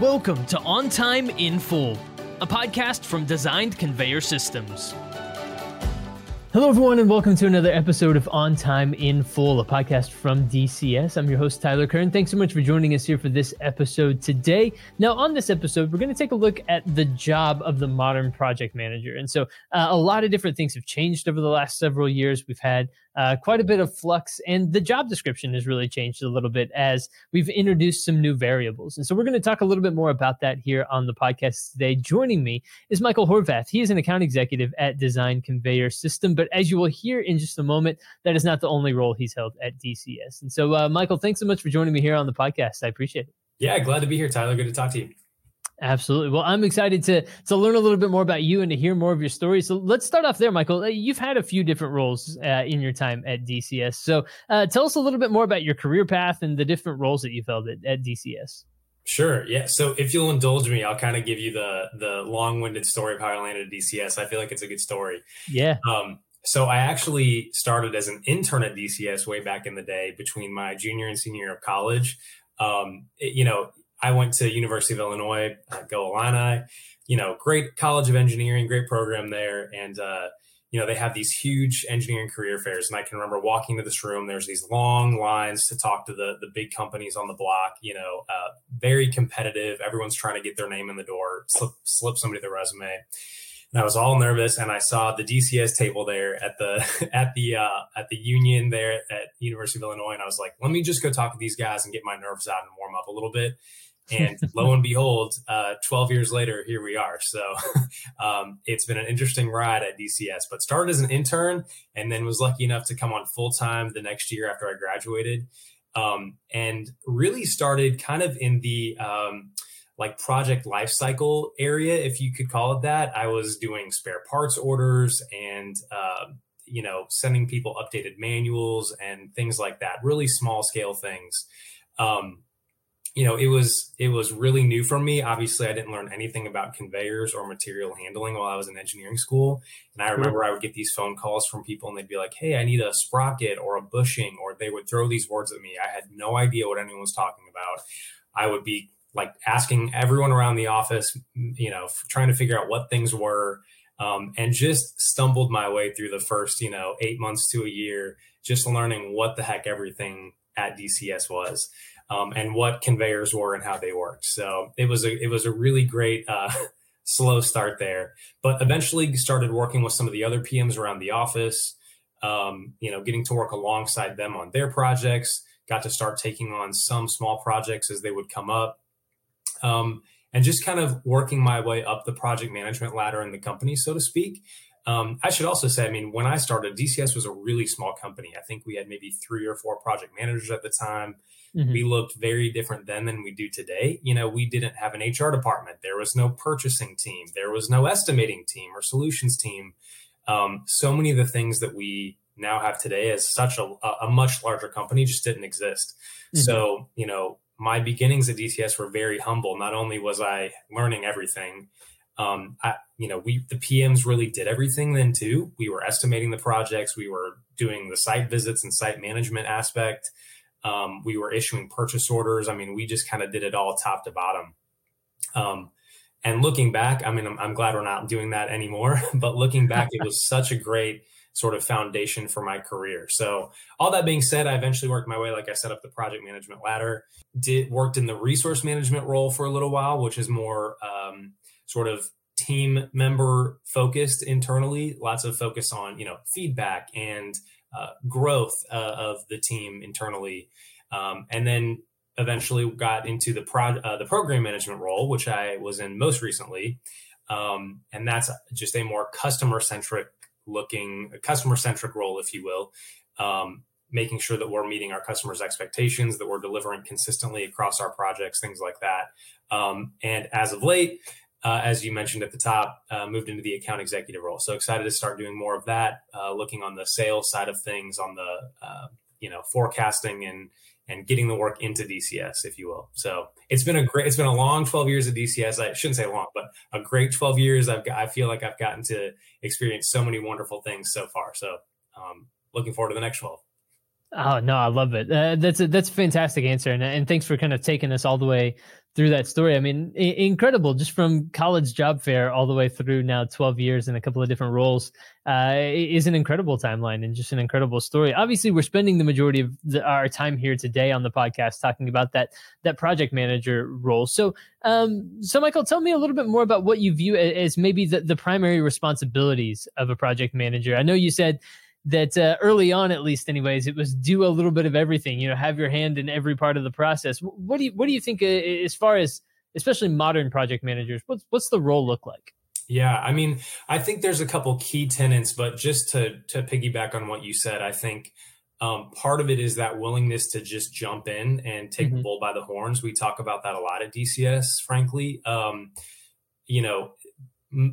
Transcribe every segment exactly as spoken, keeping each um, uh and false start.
Welcome to On Time In Full, a podcast from Designed Conveyor Systems. Hello, everyone, and welcome to another episode of On Time In Full, a podcast from D C S. I'm your host, Tyler Kern. Thanks so much for joining us here for this episode today. Now, on this episode, we're going to take a look at the job of the modern project manager. And so uh, a lot of different things have changed over the last several years. We've had uh, quite a bit of flux, and the job description has really changed a little bit as we've introduced some new variables. And so we're going to talk a little bit more about that here on the podcast today. Joining me is Michael Horvath. He is an account executive at Designed Conveyor Systems. But as you will hear in just a moment, that is not the only role he's held at D C S. And so, uh, Michael, thanks so much for joining me here on the podcast. I appreciate it. Yeah, glad to be here, Tyler. Good to talk to you. Absolutely. Well, I'm excited to to learn a little bit more about you and to hear more of your story. So let's start off there, Michael. You've had a few different roles uh, in your time at D C S. So uh, tell us a little bit more about your career path and the different roles that you've held at, at D C S. Sure. Yeah. So if you'll indulge me, I'll kind of give you the the long-winded story of how I landed at D C S. I feel like it's a good story. Yeah. Um, So I actually started as an intern at D C S way back in the day between my junior and senior year of college. Um, it, you know, I went to University of Illinois, go Illini, you know, great college of engineering, great program there. And, uh, you know, they have these huge engineering career fairs. And I can remember walking to this room, there's these long lines to talk to the, the big companies on the block, you know, uh, very competitive. Everyone's trying to get their name in the door, slip, slip somebody their resume. And I was all nervous, and I saw the D C S table there at the at the uh, at the union there at University of Illinois, and I was like, "Let me just go talk to these guys and get my nerves out and warm up a little bit." And lo and behold, uh, twelve years later, here we are. So um, it's been an interesting ride at D C S. But started as an intern, and then was lucky enough to come on full time the next year after I graduated, um, and really started kind of in the um, like project lifecycle area, if you could call it that. I was doing spare parts orders and, uh, you know, sending people updated manuals and things like that, really small scale things. Um, you know, it was, it was really new for me. Obviously, I didn't learn anything about conveyors or material handling while I was in engineering school. And I remember I would get these phone calls from people and they'd be like, "Hey, I need a sprocket or a bushing," or they would throw these words at me. I had no idea what anyone was talking about. I would be like asking everyone around the office, you know, trying to figure out what things were, um, and just stumbled my way through the first, you know, eight months to a year, just learning what the heck everything at D C S was, um, and what conveyors were and how they worked. So it was a, it was a really great, uh, slow start there, but eventually started working with some of the other P Ms around the office, um, you know, getting to work alongside them on their projects, got to start taking on some small projects as they would come up. Um, and just kind of working my way up the project management ladder in the company, so to speak. Um, I should also say, I mean, when I started, D C S was a really small company. I think we had maybe three or four project managers at the time. Mm-hmm. We looked very different then than we do today. You know, we didn't have an H R department. There was no purchasing team. There was no estimating team or solutions team. Um, so many of the things that we now have today as such a, a much larger company just didn't exist. Mm-hmm. So, you know, my beginnings at D C S were very humble. Not only was I learning everything, um, I, you know, we the P Ms really did everything then too. We were estimating the projects, we were doing the site visits and site management aspect. Um, we were issuing purchase orders. I mean, we just kind of did it all top to bottom. Um, and looking back, I mean, I'm, I'm glad we're not doing that anymore. But looking back, it was such a great sort of foundation for my career. So all that being said, I eventually worked my way, like I said, up the project management ladder, did worked in the resource management role for a little while, which is more um, sort of team member focused internally, lots of focus on, you know, feedback and uh, growth uh, of the team internally. Um, and then eventually got into the, pro- uh, the program management role, which I was in most recently. Um, and that's just a more customer centric looking a customer centric role, if you will, um, making sure that we're meeting our customers' expectations, that we're delivering consistently across our projects, things like that. Um, and as of late, uh, as you mentioned at the top, uh, moved into the account executive role. So excited to start doing more of that, uh, looking on the sales side of things, on the, uh, you know, forecasting and, and getting the work into D C S, if you will. So it's been a great, it's been a long twelve years at D C S. I shouldn't say long, but a great twelve years. I've got, I feel like I've gotten to experience so many wonderful things so far. So um, looking forward to the next twelve. Oh, no, I love it. Uh, that's a, that's a fantastic answer. And, and thanks for kind of taking us all the way through that story. I mean, I- incredible, just from college job fair all the way through now twelve years in a couple of different roles uh, is an incredible timeline and just an incredible story. Obviously, we're spending the majority of the, our time here today on the podcast talking about that that project manager role. So, um, so Michael, tell me a little bit more about what you view as maybe the, the primary responsibilities of a project manager. I know you said that uh, early on, at least anyways, it was do a little bit of everything, you know, have your hand in every part of the process. What do you, what do you think uh, as far as, especially modern project managers, what's, what's the role look like? Yeah. I mean, I think there's a couple key tenets, but just to, to piggyback on what you said, I think um, part of it is that willingness to just jump in and take mm-hmm. the bull by the horns. We talk about that a lot at D C S, frankly. Um, you know,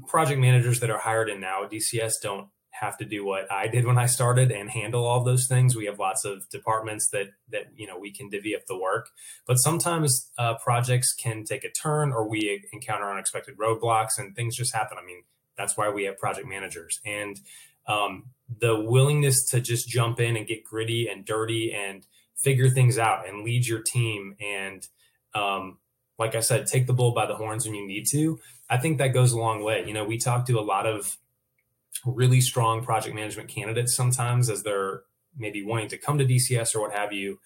project managers that are hired in now at D C S don't have to do what I did when I started and handle all those things. We have lots of departments that, that, you know, we can divvy up the work, but sometimes uh, projects can take a turn or we encounter unexpected roadblocks and things just happen. I mean, that's why we have project managers, and um, the willingness to just jump in and get gritty and dirty and figure things out and lead your team. And um, like I said, take the bull by the horns when you need to. I think that goes a long way. You know, we talk to a lot of really strong project management candidates sometimes as they're maybe wanting to come to D C S or what have you.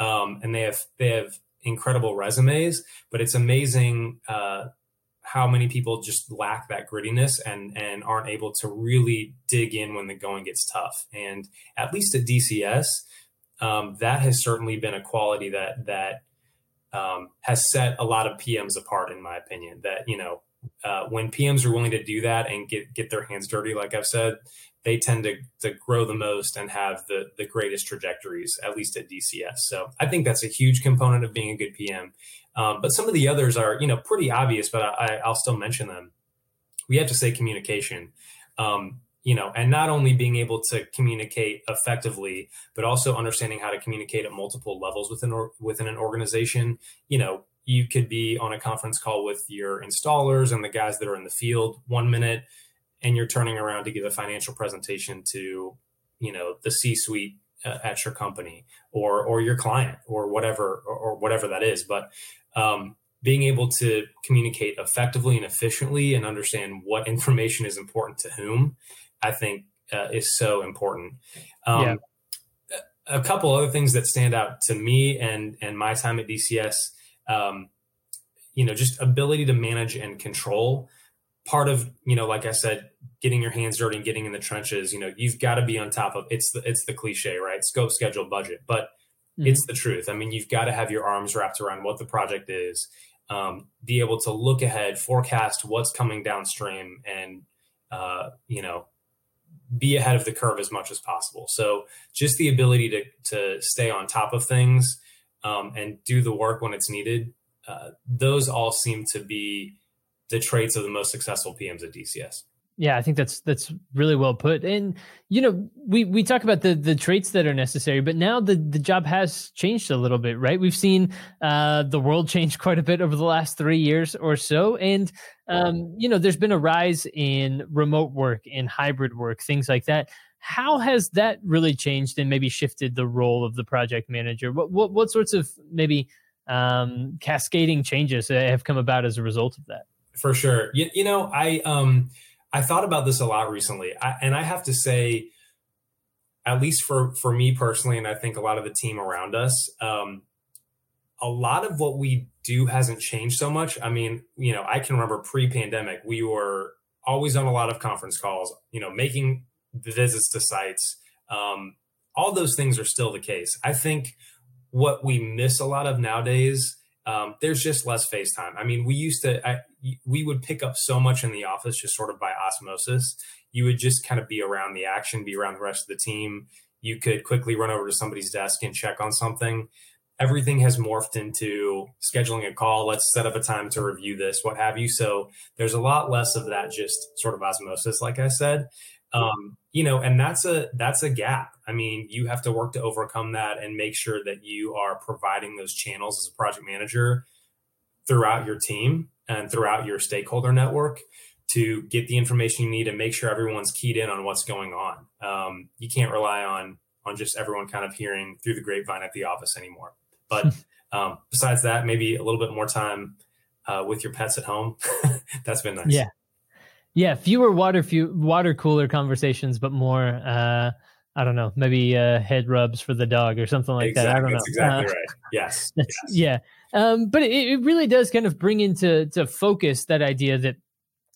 Um, and they have, they have incredible resumes, but it's amazing uh, how many people just lack that grittiness and, and aren't able to really dig in when the going gets tough. And at least at D C S, um, that has certainly been a quality that, that um, has set a lot of P Ms apart, in my opinion, that, you know, Uh, when P Ms are willing to do that and get, get their hands dirty, like I've said, they tend to, to grow the most and have the, the greatest trajectories, at least at D C S. So I think that's a huge component of being a good P M. Um, but some of the others are, you know, pretty obvious, but I, I'll still mention them. We have to say communication, um, you know, and not only being able to communicate effectively, but also understanding how to communicate at multiple levels within or, within an organization. You know, you could be on a conference call with your installers and the guys that are in the field one minute, and you're turning around to give a financial presentation to, you know, the C-suite uh, at your company or, or your client or whatever, or, or whatever that is. But um, being able to communicate effectively and efficiently and understand what information is important to whom, I think uh, is so important. Um, yeah. A couple other things that stand out to me and, and my time at D C S, Um, you know, just ability to manage and control. Part of, you know, like I said, getting your hands dirty and getting in the trenches, you know, you've got to be on top of, it's the, it's the cliche, right? Scope, schedule, budget, but mm-hmm. it's the truth. I mean, you've got to have your arms wrapped around what the project is, um, be able to look ahead, forecast what's coming downstream and, uh, you know, be ahead of the curve as much as possible. So just the ability to, to stay on top of things, Um, and do the work when it's needed. Uh, those all seem to be the traits of the most successful P Ms at D C S. Yeah, I think that's that's really well put. And, you know, we, we talk about the the traits that are necessary, but now the, the job has changed a little bit, right? We've seen uh, the world change quite a bit over the last three years or so. And, um, you know, there's been a rise in remote work and hybrid work, things like that. How has that really changed and maybe shifted the role of the project manager? What what, what sorts of maybe um, cascading changes have come about as a result of that? For sure. You, you know, I um, I thought about this a lot recently. I, and I have to say, at least for, for me personally, and I think a lot of the team around us, um, a lot of what we do hasn't changed so much. I mean, you know, I can remember pre-pandemic, we were always on a lot of conference calls, you know, making the visits to sites, um, all those things are still the case. I think what we miss a lot of nowadays, um, there's just less face time. I mean, we used to, I, we would pick up so much in the office just sort of by osmosis. You would just kind of be around the action, be around the rest of the team. You could quickly run over to somebody's desk and check on something. Everything has morphed into scheduling a call. Let's set up a time to review this, what have you. So there's a lot less of that just sort of osmosis, like I said. Um, you know, and that's a, that's a gap. I mean, you have to work to overcome that and make sure that you are providing those channels as a project manager throughout your team and throughout your stakeholder network to get the information you need and make sure everyone's keyed in on what's going on. Um, you can't rely on on just everyone kind of hearing through the grapevine at the office anymore. But um, besides that, maybe a little bit more time uh, with your pets at home. That's been nice. Yeah. Yeah. Fewer water, few water cooler conversations, but more, uh, I don't know, maybe uh, head rubs for the dog or something like exactly, that. I don't that's know. Exactly uh, right. Yes. That's, yes. Yeah. Um, but it, it really does kind of bring into to focus that idea that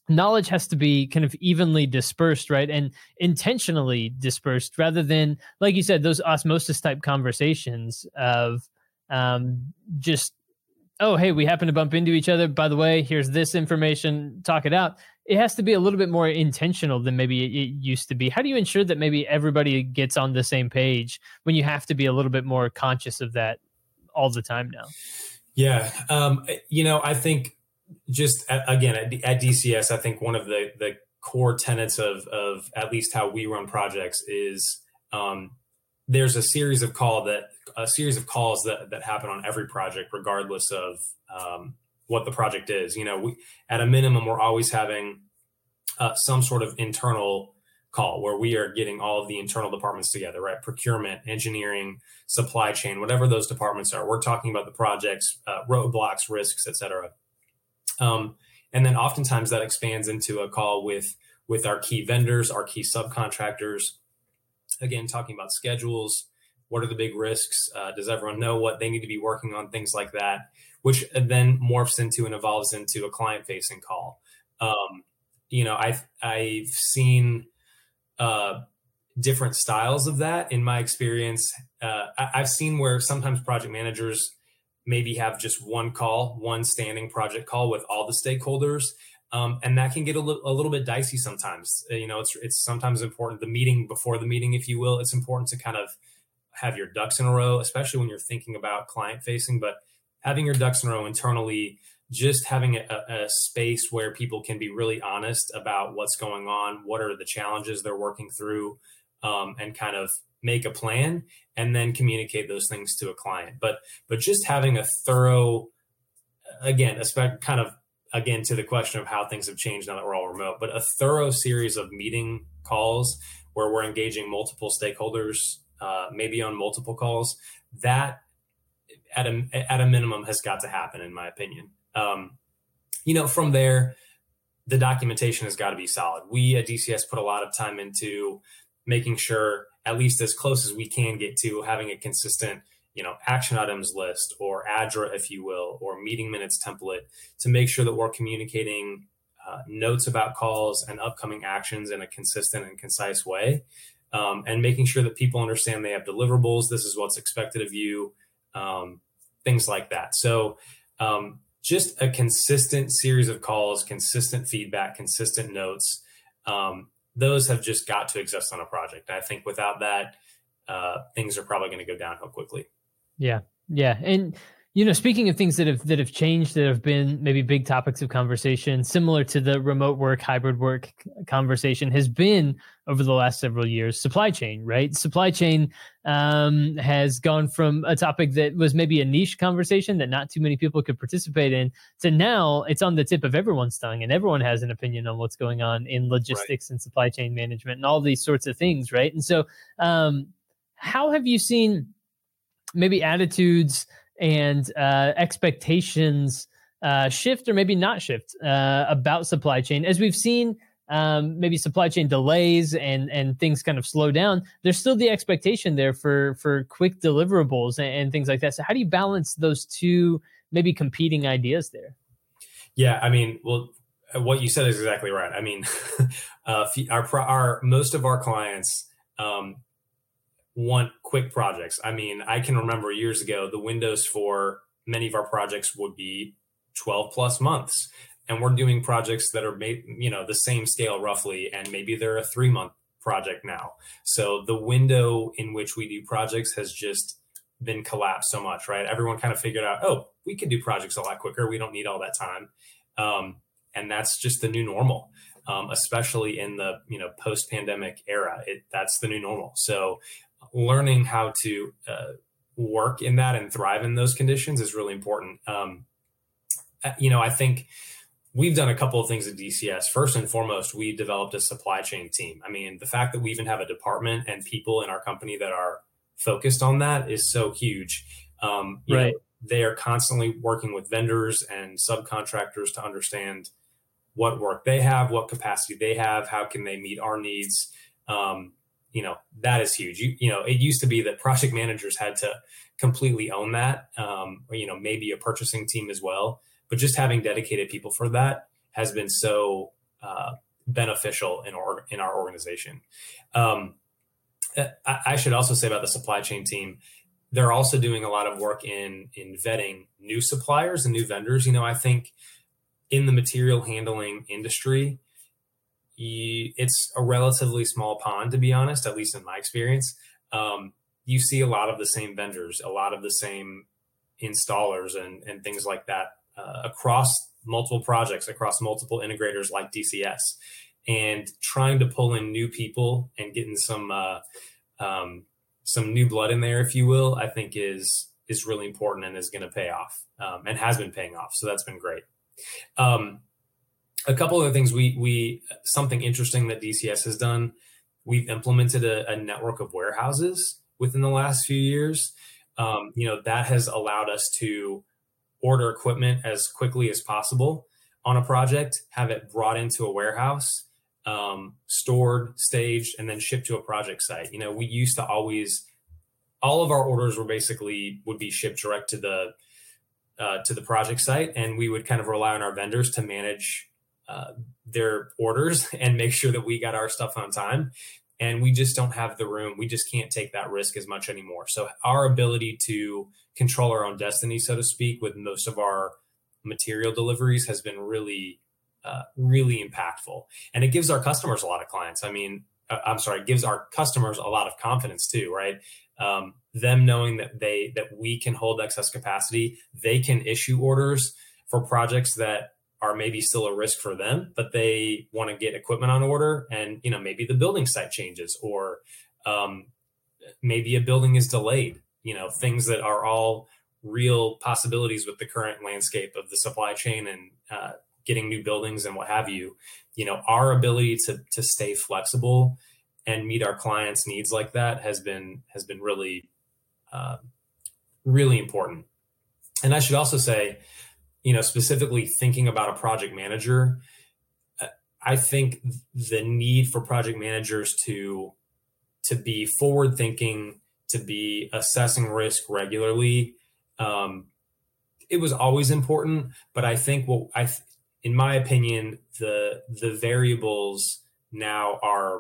knowledge has to be kind of evenly dispersed, right? And intentionally dispersed rather than, like you said, those osmosis type conversations of um, just, oh, hey, we happen to bump into each other. By the way, here's this information, talk it out. It has to be a little bit more intentional than maybe it used to be. How do you ensure that maybe everybody gets on the same page when you have to be a little bit more conscious of that all the time now? Yeah. Um, you know, I think, just again, at, at D C S, I think one of the, the core tenets of, of at least how we run projects is um, there's a series of call that a series of calls that, that happen on every project, regardless of um, what the project is. You know, we, at a minimum, we're always having uh, some sort of internal call where we are getting all of the internal departments together, right? Procurement, engineering, supply chain, whatever those departments are. We're talking about the projects, uh, roadblocks, risks, et cetera. Um, and then oftentimes that expands into a call with, with our key vendors, our key subcontractors, again, talking about schedules, what are the big risks? Uh, does everyone know what they need to be working on? Things like that, which then morphs into and evolves into a client facing call. Um, you know, I've, I've seen, uh, different styles of that in my experience. Uh, I, I've seen where sometimes project managers maybe have just one call, one standing project call with all the stakeholders. Um, and that can get a, li- a little bit dicey sometimes. You know, it's it's sometimes important, the meeting before the meeting, if you will, it's important to kind of have your ducks in a row, especially when you're thinking about client facing, but having your ducks in a row internally, just having a, a space where people can be really honest about what's going on, what are the challenges they're working through, um, and kind of make a plan and then communicate those things to a client. But, but just having a thorough, again, kind of, again, to the question of how things have changed now that we're all remote, but a thorough series of meeting calls where we're engaging multiple stakeholders, uh, maybe on multiple calls, that at a, at a minimum has got to happen, in my opinion. Um, you know, from there, the documentation has got to be solid. We at D C S put a lot of time into making sure, at least as close as we can get to having a consistent, you know, action items list or ADRA, if you will, or meeting minutes template to make sure that we're communicating uh, notes about calls and upcoming actions in a consistent and concise way, um, and making sure that people understand they have deliverables. This is what's expected of you, um, things like that. So um, just a consistent series of calls, consistent feedback, consistent notes, um, those have just got to exist on a project. I think without that, uh, things are probably going to go downhill quickly. Yeah. Yeah. And, you know, speaking of things that have, that have changed, that have been maybe big topics of conversation, similar to the remote work, hybrid work conversation has been over the last several years, supply chain, right? Supply chain um, has gone from a topic that was maybe a niche conversation that not too many people could participate in to now it's on the tip of everyone's tongue and everyone has an opinion on what's going on in logistics, right, and supply chain management and all these sorts of things, right? And so um, how have you seen maybe attitudes and uh, expectations uh, shift or maybe not shift uh, about supply chain? As we've seen um, maybe supply chain delays and and things kind of slow down, there's still the expectation there for for quick deliverables and, and things like that. So how do you balance those two maybe competing ideas there? Yeah, I mean, well, what you said is exactly right. I mean, uh, our, our most of our clients um, want quick projects. I mean, I can remember years ago, the windows for many of our projects would be twelve plus months. And we're doing projects that are made, you know, the same scale roughly, and maybe they're a three month project now. So the window in which we do projects has just been collapsed so much, right? Everyone kind of figured out, oh, we can do projects a lot quicker. We don't need all that time. Um, and that's just the new normal. Um, especially in the, you know, post pandemic era, it, that's the new normal. So learning how to uh, work in that and thrive in those conditions is really important. Um, you know, I think we've done a couple of things at D C S. First and foremost, we developed a supply chain team. I mean, the fact that we even have a department and people in our company that are focused on that is so huge. Um, you right. know, they are constantly working with vendors and subcontractors to understand what work they have, what capacity they have, how can they meet our needs. Um, you know, that is huge. You, you know, it used to be that project managers had to completely own that, um, or, you know, maybe a purchasing team as well. But just having dedicated people for that has been so uh, beneficial in our, in our organization. Um, I, I should also say about the supply chain team, they're also doing a lot of work in in vetting new suppliers and new vendors. You know, I think in the material handling industry, you, it's a relatively small pond, to be honest, at least in my experience. Um, you see a lot of the same vendors, a lot of the same installers and, and things like that uh, across multiple projects, across multiple integrators like D C S. And trying to pull in new people and getting some uh, um, some new blood in there, if you will, I think is is really important and is going to pay off um, and has been paying off. So that's been great. Um, a couple of the things we we something interesting that D C S has done. We've implemented a, a network of warehouses within the last few years. Um, you know, that has allowed us to order equipment as quickly as possible on a project, have it brought into a warehouse, Um, stored, staged, and then shipped to a project site. You know, we used to always, all of our orders were basically would be shipped direct to the uh, to the project site, and we would kind of rely on our vendors to manage uh, their orders and make sure that we got our stuff on time. And we just don't have the room. We just can't take that risk as much anymore. So our ability to control our own destiny, so to speak, with most of our material deliveries has been really Uh, really impactful. And it gives our customers a lot of clients. I mean, uh, I'm sorry, it gives our customers a lot of confidence too, right? Um, them knowing that they, that we can hold excess capacity, they can issue orders for projects that are maybe still a risk for them, but they want to get equipment on order. And, you know, maybe the building site changes, or um, maybe a building is delayed, you know, things that are all real possibilities with the current landscape of the supply chain and, uh, getting new buildings and what have you. You know, our ability to to stay flexible and meet our clients' needs like that has been has been really, uh, really important. And I should also say, you know, specifically thinking about a project manager, I think the need for project managers to to be forward thinking, to be assessing risk regularly, um, it was always important. But I think what I th- in my opinion, the the variables now are,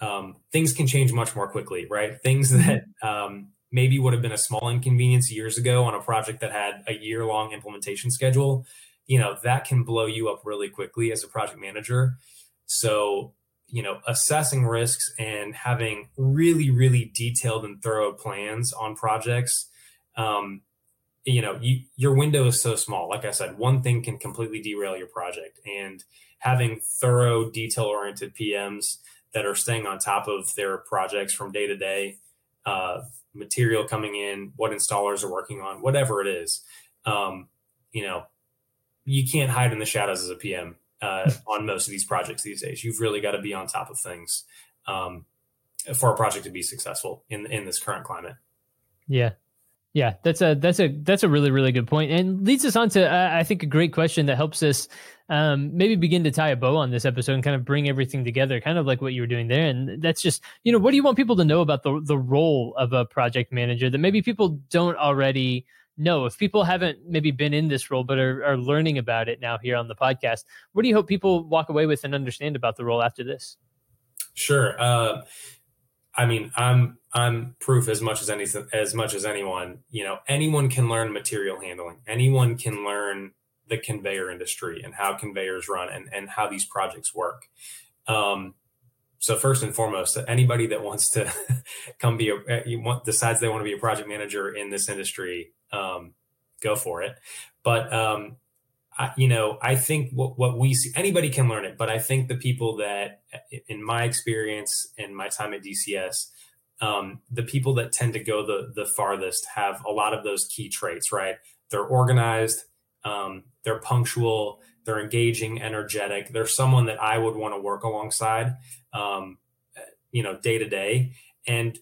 um, things can change much more quickly, right? Things that um, maybe would have been a small inconvenience years ago on a project that had a year-long implementation schedule, you know, that can blow you up really quickly as a project manager. So, you know, assessing risks and having really, really detailed and thorough plans on projects, um, you know, you, your window is so small. Like I said, one thing can completely derail your project, and having thorough, detail-oriented P Ms that are staying on top of their projects from day to day, uh, material coming in, what installers are working on, whatever it is, um, you know, you can't hide in the shadows as a P M uh, on most of these projects these days. You've really got to be on top of things um, for a project to be successful in in this current climate. Yeah. Yeah, that's a that's a that's a really, really good point, and leads us on to uh, I think a great question that helps us um, maybe begin to tie a bow on this episode and kind of bring everything together, kind of like what you were doing there. And that's just, you know, what do you want people to know about the the role of a project manager that maybe people don't already know? If people haven't maybe been in this role but are, are learning about it now here on the podcast, what do you hope people walk away with and understand about the role after this? Sure. Uh, I mean, I'm. I'm proof as much as any, as much as anyone, you know, anyone can learn material handling. Anyone can learn the conveyor industry and how conveyors run and, and how these projects work. Um, so first and foremost, anybody that wants to come be, a, you want, decides they want to be a project manager in this industry, um, go for it. But, um, I, you know, I think what, what we see, anybody can learn it, but I think the people that, in my experience and my time at D C S, Um, the people that tend to go the, the farthest have a lot of those key traits, right? They're organized, um, they're punctual, They're engaging, energetic. They're someone that I would want to work alongside, um, you know, day to day. And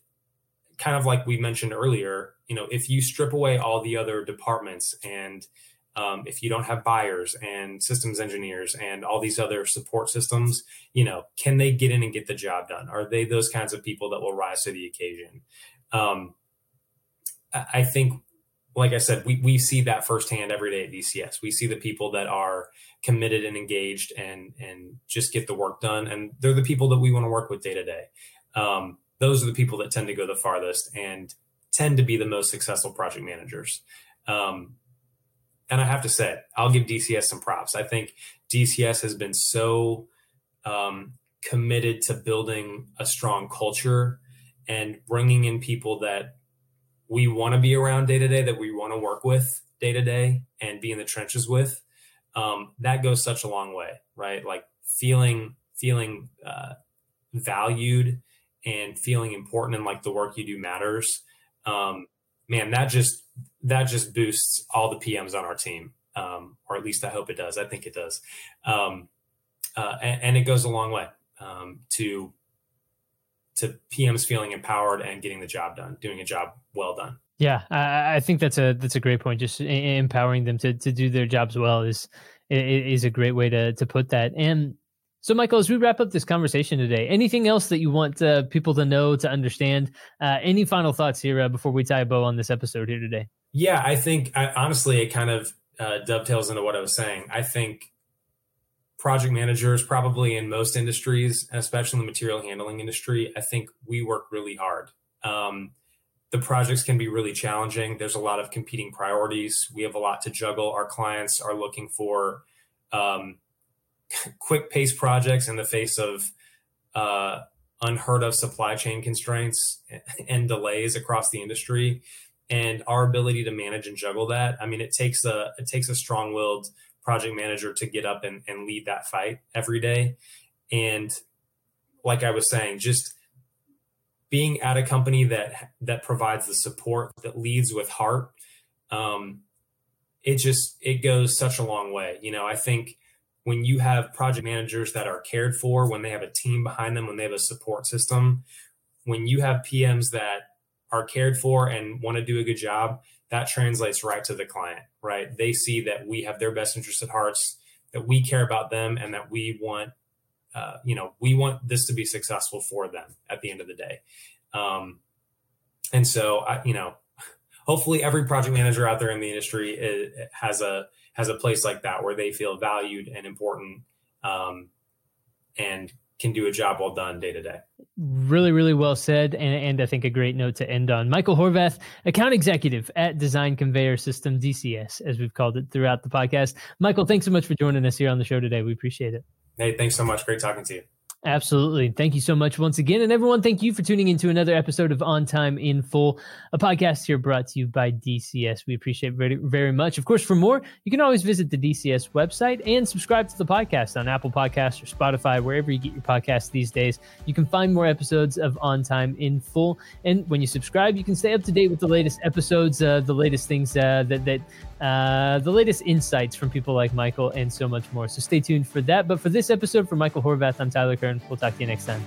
kind of like we mentioned earlier, you know, if you strip away all the other departments and um, if you don't have buyers and systems engineers and all these other support systems, you know, can they get in and get the job done? Are they those kinds of people that will rise to the occasion? Um, I think, like I said, we, we see that firsthand every day at D C S. We see the people that are committed and engaged and, and just get the work done. And they're the people that we want to work with day to day. Um, those are the people that tend to go the farthest and tend to be the most successful project managers. Um, and I have to say, I'll give D C S some props. I think D C S has been so um, committed to building a strong culture and bringing in people that we want to be around day to day, that we want to work with day to day and be in the trenches with. Um, that goes such a long way, right? Like feeling, feeling uh, valued and feeling important and like the work you do matters. Um, man, that just, that just boosts all the P Ms on our team. Um, or at least I hope it does. I think it does. Um, uh, and, and it goes a long way um, to, to P Ms feeling empowered and getting the job done, doing a job well done. Yeah, I, I think that's a that's a great point. Just empowering them to to do their jobs well is is a great way to to put that. And so, Michael, as we wrap up this conversation today, anything else that you want uh, people to know, to understand? Uh, any final thoughts here uh, before we tie a bow on this episode here today? Yeah, I think I, honestly, it kind of uh, dovetails into what I was saying. I think project managers, probably in most industries, especially in the material handling industry, I think we work really hard. Um, the projects can be really challenging. There's a lot of competing priorities. We have a lot to juggle. Our clients are looking for um, quick pace projects in the face of uh, unheard of supply chain constraints and delays across the industry. And our ability to manage and juggle that, I mean, it takes a it takes a strong-willed project manager to get up and, and lead that fight every day. And like I was saying, just being at a company that that provides the support, that leads with heart, um, it just it goes such a long way. You know, I think when you have project managers that are cared for, when they have a team behind them, when they have a support system, when you have P Ms that are cared for and want to do a good job, that translates right to the client, right? They see that we have their best interests at heart, that we care about them, and that we want, uh, you know, we want this to be successful for them at the end of the day. Um, and so, I, you know, hopefully every project manager out there in the industry is, has a has a place like that where they feel valued and important, um, and can do a job well done day to day. Really, really well said. And, and I think a great note to end on. Michael Horvath, account executive at Designed Conveyor Systems, D C S, as we've called it throughout the podcast. Michael, thanks so much for joining us here on the show today. We appreciate it. Hey, thanks so much. Great talking to you. Absolutely. Thank you so much once again. And everyone, thank you for tuning into another episode of On Time In Full, a podcast here brought to you by D C S. We appreciate it very, very much. Of course, for more, you can always visit the D C S website and subscribe to the podcast on Apple Podcasts or Spotify, wherever you get your podcasts these days. You can find more episodes of On Time In Full. And when you subscribe, you can stay up to date with the latest episodes, uh, the latest things uh, that, that uh, the latest insights from people like Michael and so much more. So stay tuned for that. But for this episode, for Michael Horvath, I'm Tyler Kern. We'll talk to you next time.